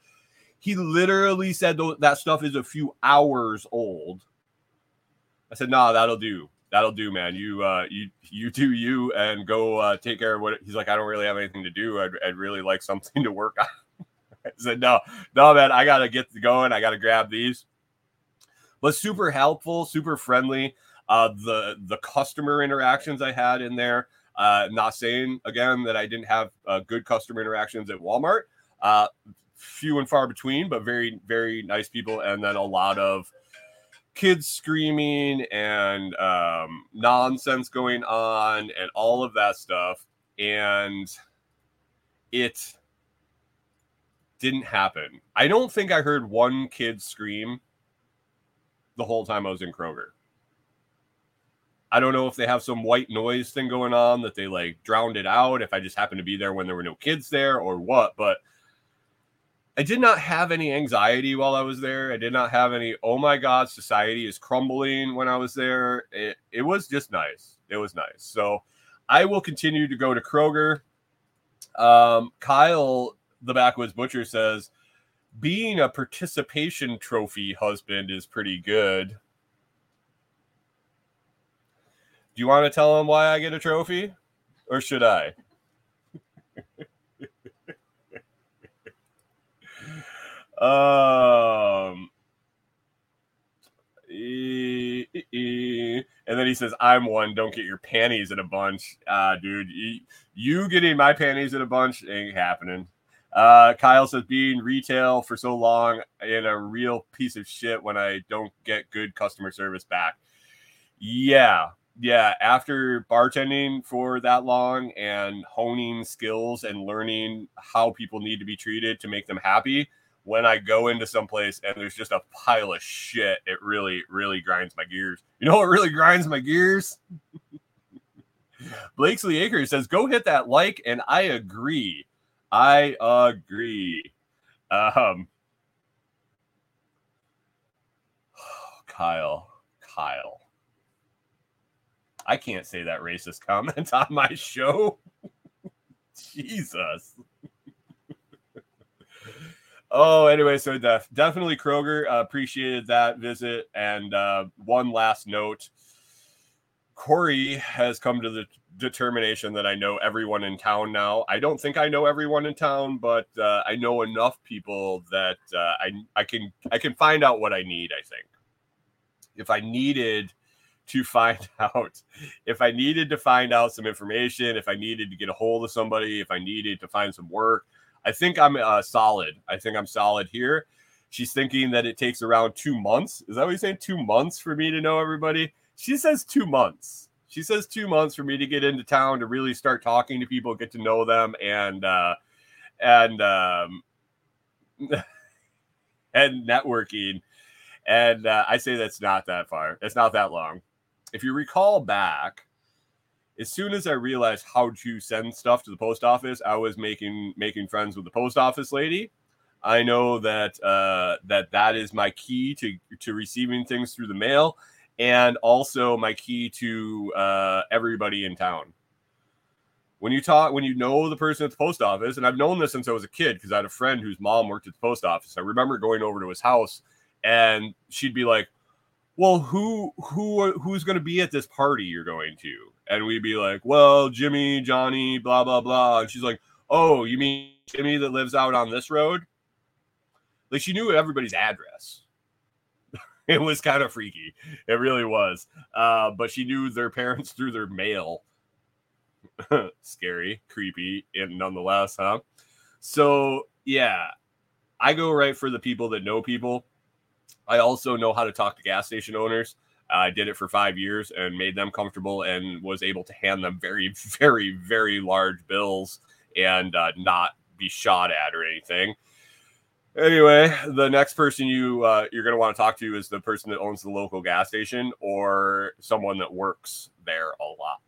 He literally said that stuff is a few hours old. I said, "Nah, that'll do. That'll do, man. You do you and go take care of what." He's like, "I don't really have anything to do. I'd really like something to work on." I said, no, man. I gotta get going. I gotta grab these. Was super helpful, super friendly. The customer interactions I had in there, not saying, again, that I didn't have good customer interactions at Walmart. Few and far between, but very, very nice people. And then a lot of kids screaming and nonsense going on and all of that stuff. And it didn't happen. I don't think I heard one kid scream the whole time I was in Kroger. I don't know if they have some white noise thing going on that they like drowned it out, if I just happened to be there when there were no kids there or what, but I did not have any anxiety while I was there. I did not have any, "Oh my God, society is crumbling," when I was there. It was just nice. It was nice. So I will continue to go to Kroger. Kyle, the Backwoods Butcher, says, "Being a participation trophy husband is pretty good." Do you want to tell him why I get a trophy? Or should I? And then he says, I'm one. Don't get your panties in a bunch. Dude, you getting my panties in a bunch ain't happening. Kyle says, being retail for so long and a real piece of shit when I don't get good customer service back. Yeah. After bartending for that long and honing skills and learning how people need to be treated to make them happy, when I go into someplace and there's just a pile of shit, it really, really grinds my gears. You know what really grinds my gears? Blakesley Acres says, go hit that like, and I agree. Kyle. I can't say that racist comment on my show. Jesus. Anyway, so definitely Kroger appreciated that visit. And one last note. Corey has come to the determination that I know everyone in town now. I don't think I know everyone in town, but I know enough people that I can find out what I need, I think. If I needed to find out some information, if I needed to get a hold of somebody, if I needed to find some work, I think I'm solid. I think I'm solid here. She's thinking that it takes around 2 months. Is that what you're saying? 2 months for me to know everybody? She says 2 months. She says 2 months for me to get into town, to really start talking to people, get to know them, and networking. And I say that's not that far. That's not that long. If you recall back, as soon as I realized how to send stuff to the post office, I was making friends with the post office lady. I know that that is my key to receiving things through the mail. And also my key to everybody in town. When you know the person at the post office, and I've known this since I was a kid because I had a friend whose mom worked at the post office. I remember going over to his house, and she'd be like, "Well, who's going to be at this party you're going to?" And we'd be like, "Well, Jimmy, Johnny, blah blah blah." And she's like, "Oh, you mean Jimmy that lives out on this road?" Like, she knew everybody's address. It was kind of freaky. It really was. But she knew their parents through their mail. Scary, creepy, and nonetheless, huh? So, yeah, I go right for the people that know people. I also know how to talk to gas station owners. I did it for 5 years and made them comfortable and was able to hand them very, very, very large bills and not be shot at or anything. Anyway, the next person you're going to want to talk to is the person that owns the local gas station or someone that works there a lot.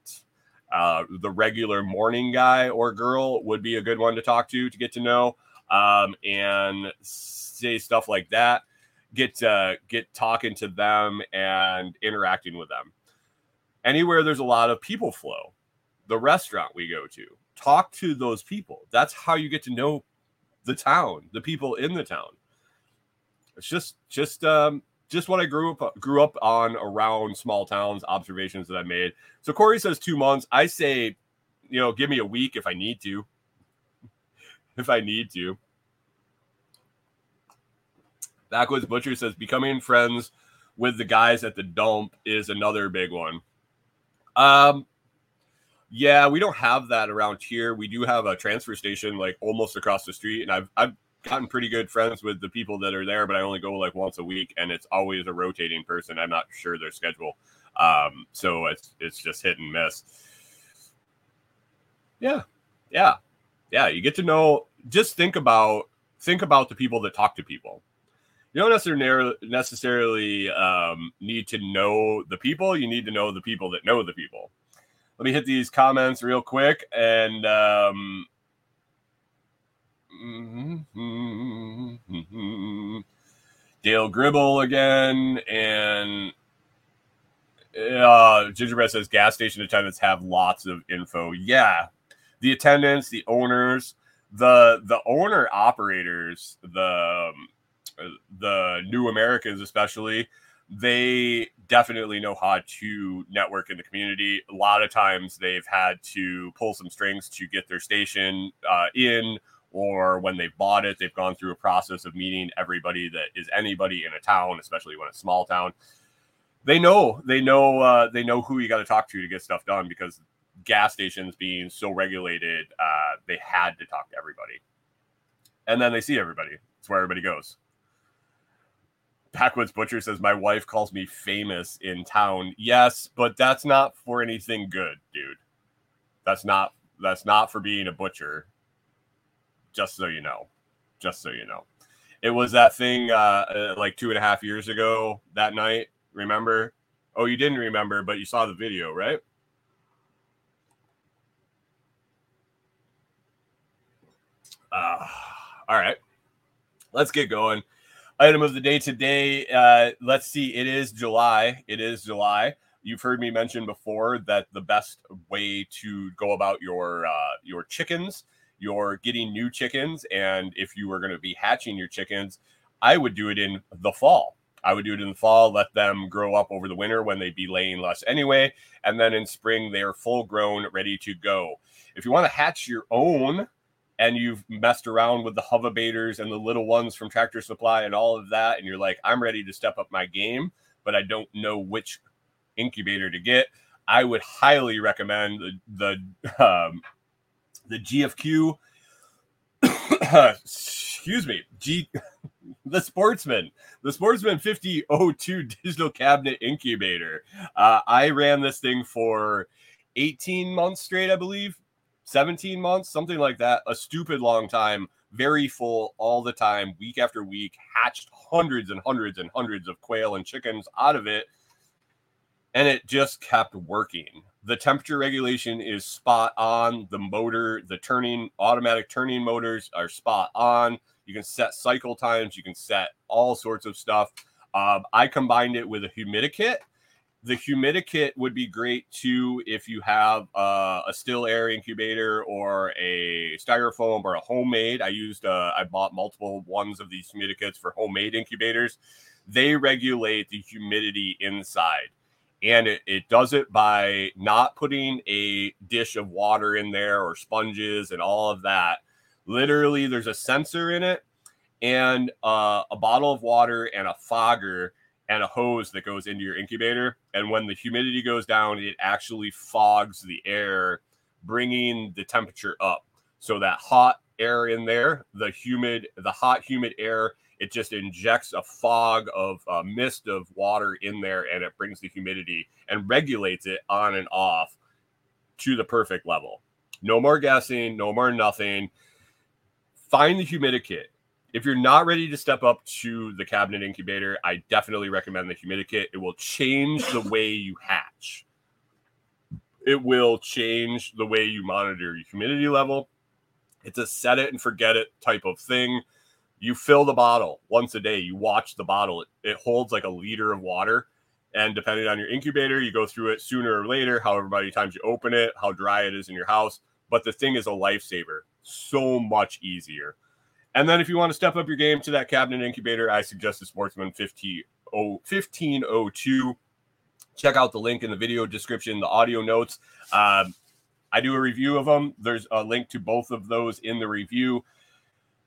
The regular morning guy or girl would be a good one to talk to get to know, and say stuff like that. Get talking to them and interacting with them. Anywhere there's a lot of people flow, the restaurant we go to, talk to those people. That's how you get to know the town, the people in the town. It's just what I grew up on around small towns, observations that I made. So Corey says 2 months. I say, give me a week if I need to. Backwoods Butcher says becoming friends with the guys at the dump is another big one. Yeah, we don't have that around here. We do have a transfer station like almost across the street, and I've gotten pretty good friends with the people that are there, but I only go like once a week, and it's always a rotating person. I'm not sure their schedule, so it's just hit and miss. Yeah. You get to know. Just think about the people that talk to people. You don't necessarily need to know the people. You need to know the people that know the people. Let me hit these comments real quick. And Dale Gribble again. And Gingerbread says gas station attendants have lots of info. Yeah. The attendants, the owners, the owner operators, the new Americans especially, they definitely know how to network in the community. A lot of times they've had to pull some strings to get their station in or when they bought it, they've gone through a process of meeting everybody that is anybody in a town, especially when it's a small town. They know who you got to talk to get stuff done, because gas stations being so regulated, they had to talk to everybody. And then they see everybody. It's where everybody goes. Backwoods Butcher says, my wife calls me famous in town. Yes, but that's not for anything good, dude. That's not for being a butcher. Just so you know. It was that thing like 2.5 years ago that night. Remember? Oh, you didn't remember, but you saw the video, right? All right. Let's get going. Item of the day today. Let's see. It is July. You've heard me mention before that the best way to go about your chickens, you're getting new chickens, and if you were going to be hatching your chickens, I would do it in the fall. Let them grow up over the winter when they be laying less anyway, and then in spring, they are full grown, ready to go. If you want to hatch your own, and you've messed around with the hover baiters and the little ones from Tractor Supply and all of that, and you're like, I'm ready to step up my game, but I don't know which incubator to get, I would highly recommend the GFQ, the Sportsman. The Sportsman 5002 Digital Cabinet Incubator. I ran this thing for 18 months straight, I believe. 17 months, something like that. A stupid long time. Very full all the time, week after week. Hatched hundreds and hundreds and hundreds of quail and chickens out of it. And it just kept working. The temperature regulation is spot on. The motor, the turning, automatic turning motors are spot on. You can set cycle times. You can set all sorts of stuff. I combined it with a humidikit. The humidikit would be great, too, if you have a still air incubator or a styrofoam or a homemade. I bought multiple ones of these humidikits for homemade incubators. They regulate the humidity inside. And it does it by not putting a dish of water in there or sponges and all of that. Literally, there's a sensor in it and a bottle of water and a fogger and a hose that goes into your incubator. And when the humidity goes down, it actually fogs the air, bringing the temperature up. So that hot air in there, the hot, humid air, it just injects a fog of a mist of water in there, and it brings the humidity and regulates it on and off to the perfect level. No more guessing, no more nothing. Find the humidikit. If you're not ready to step up to the cabinet incubator, I definitely recommend the humidikit. It will change the way you hatch. It will change the way you monitor your humidity level. It's a set it and forget it type of thing. You fill the bottle once a day. You watch the bottle. It holds like a liter of water. And depending on your incubator, you go through it sooner or later, however many times you open it, how dry it is in your house. But the thing is a lifesaver. So much easier. And then if you want to step up your game to that cabinet incubator, I suggest the Sportsman 1502. Check out the link in the video description, the audio notes. I do a review of them. There's a link to both of those in the review.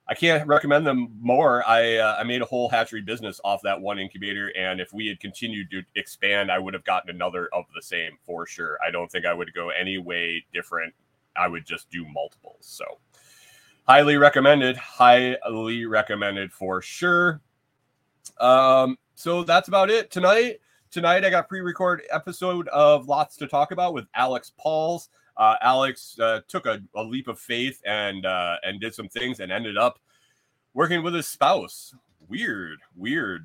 I can't recommend them more. I made a whole hatchery business off that one incubator, and if we had continued to expand, I would have gotten another of the same for sure. I don't think I would go any way different. I would just do multiples. So highly recommended for sure. So that's about it tonight. Tonight I got pre-recorded episode of Lots to Talk About with Alex Pauls. Alex took a leap of faith and did some things and ended up working with his spouse. Weird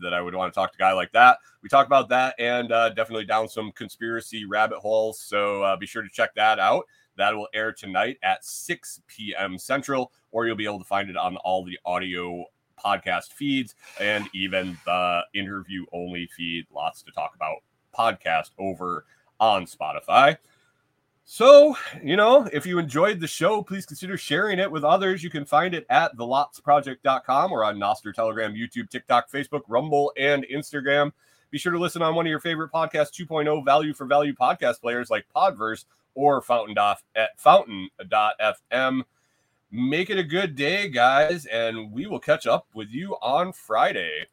that I would want to talk to a guy like that. We talked about that and definitely down some conspiracy rabbit holes. So be sure to check that out. That will air tonight at 6 p.m. Central, or you'll be able to find it on all the audio podcast feeds and even the interview only feed, Lots to Talk About podcast over on Spotify. So, if you enjoyed the show, please consider sharing it with others. You can find it at thelotsproject.com or on Nostr, Telegram, YouTube, TikTok, Facebook, Rumble, and Instagram. Be sure to listen on one of your favorite podcast 2.0 value for value podcast players like Podverse or Fountain.fm. Make it a good day, guys, and we will catch up with you on Friday.